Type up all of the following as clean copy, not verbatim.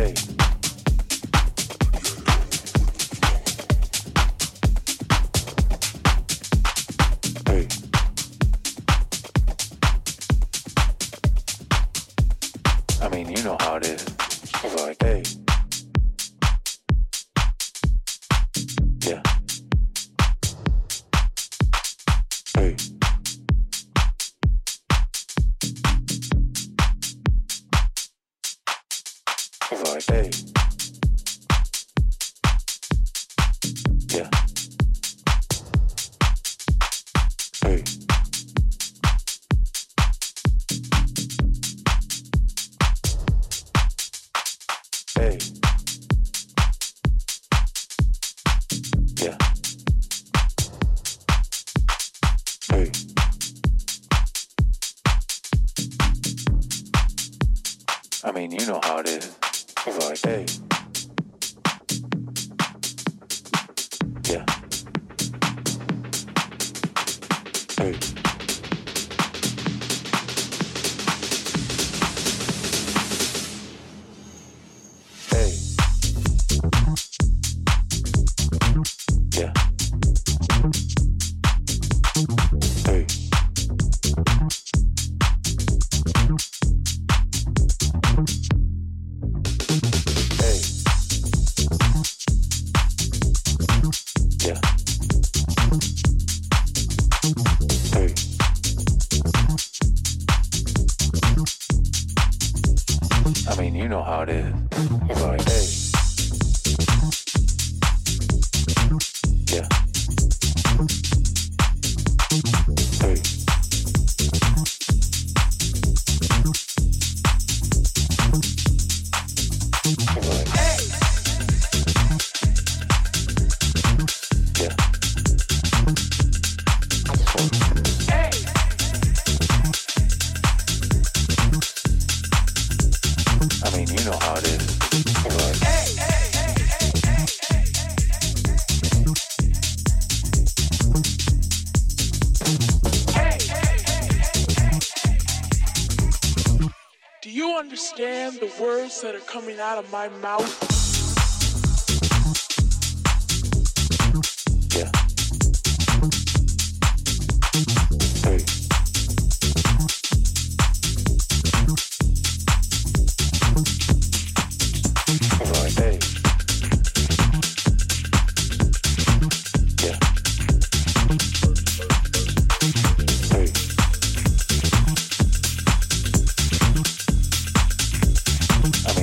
day. You know how it is. It's like, hey. Yeah. Hey. It's like, hey. Yeah. Hey. Hey. Yeah. Hey. You know how it is. It's like, hey. Yeah. Hey. You know how it is. It's like, hey. Yeah. Hey. It's like, hey. Yeah. Hey. You know how it is. It's like, hey, hey, hey, hey, hey, hey, hey, hey, hey, hey, hey. Do you understand the words that are coming out of my mouth? Yeah. Hey.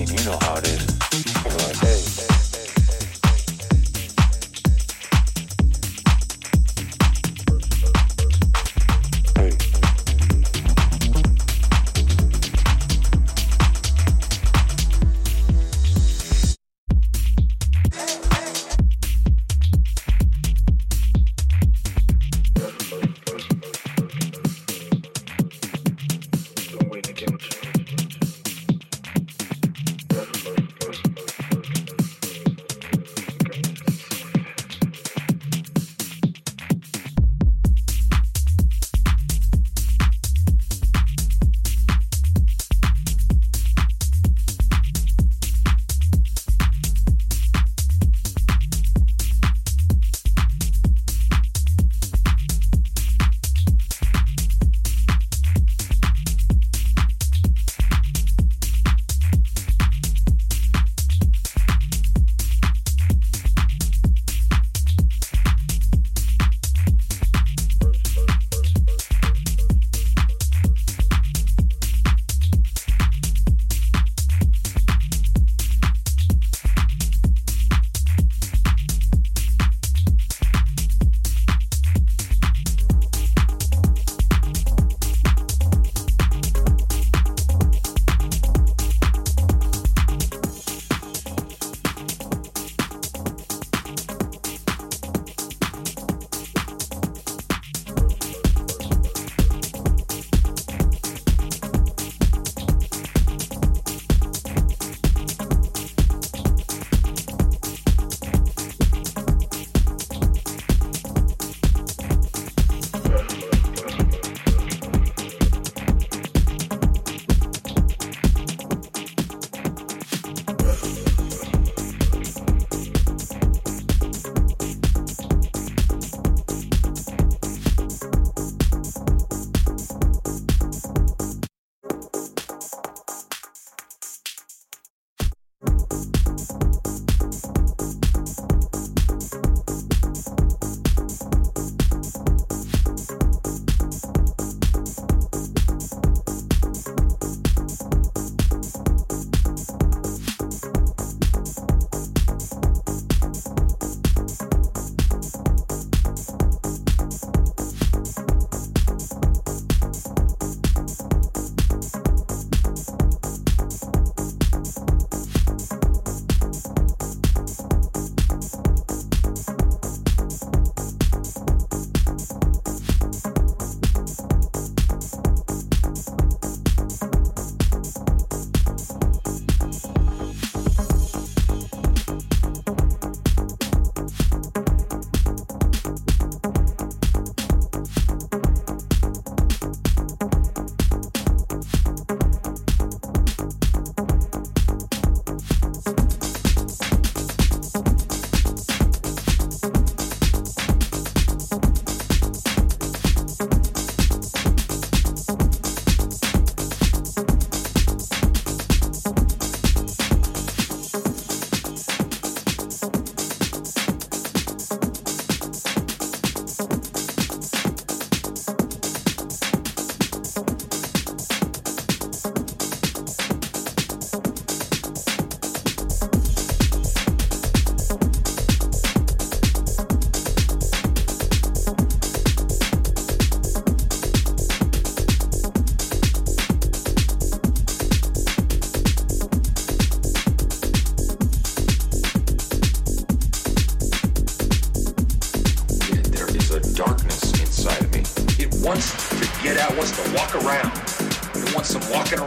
You know how it is. It's like, hey.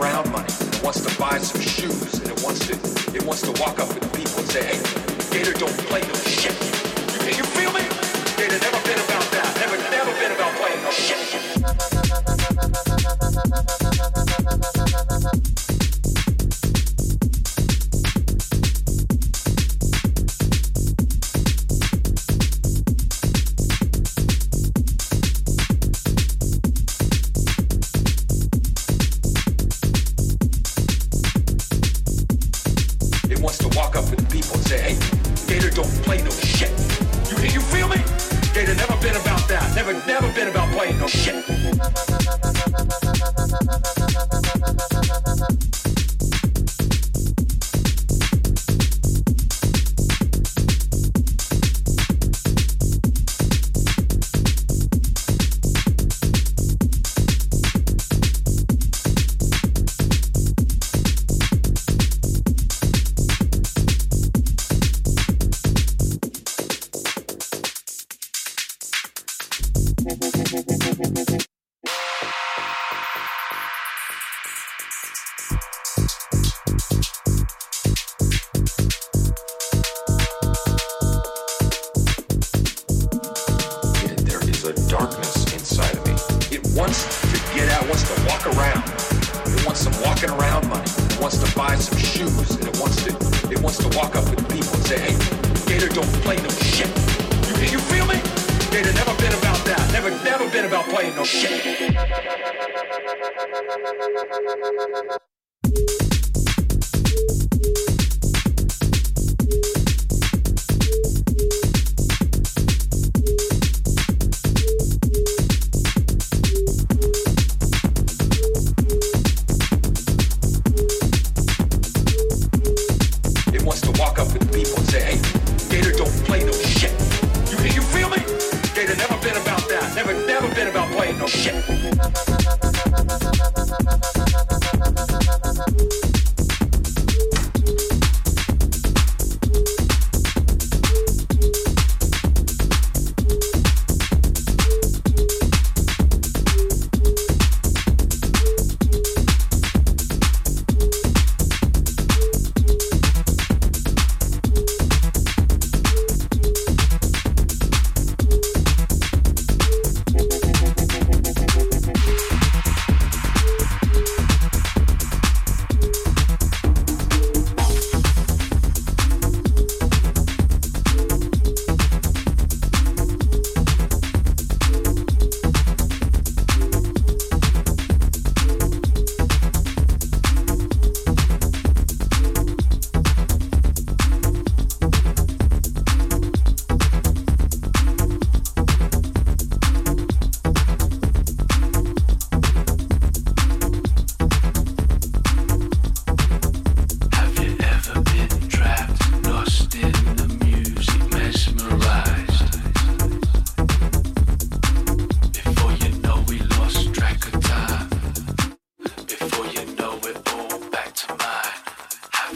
around money. It wants to buy some shoes, and it wants to walk up with people and say, hey, Gator don't play no shit. You feel me? Gator never been about that. Never been about playing no shit. Have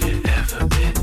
you ever been?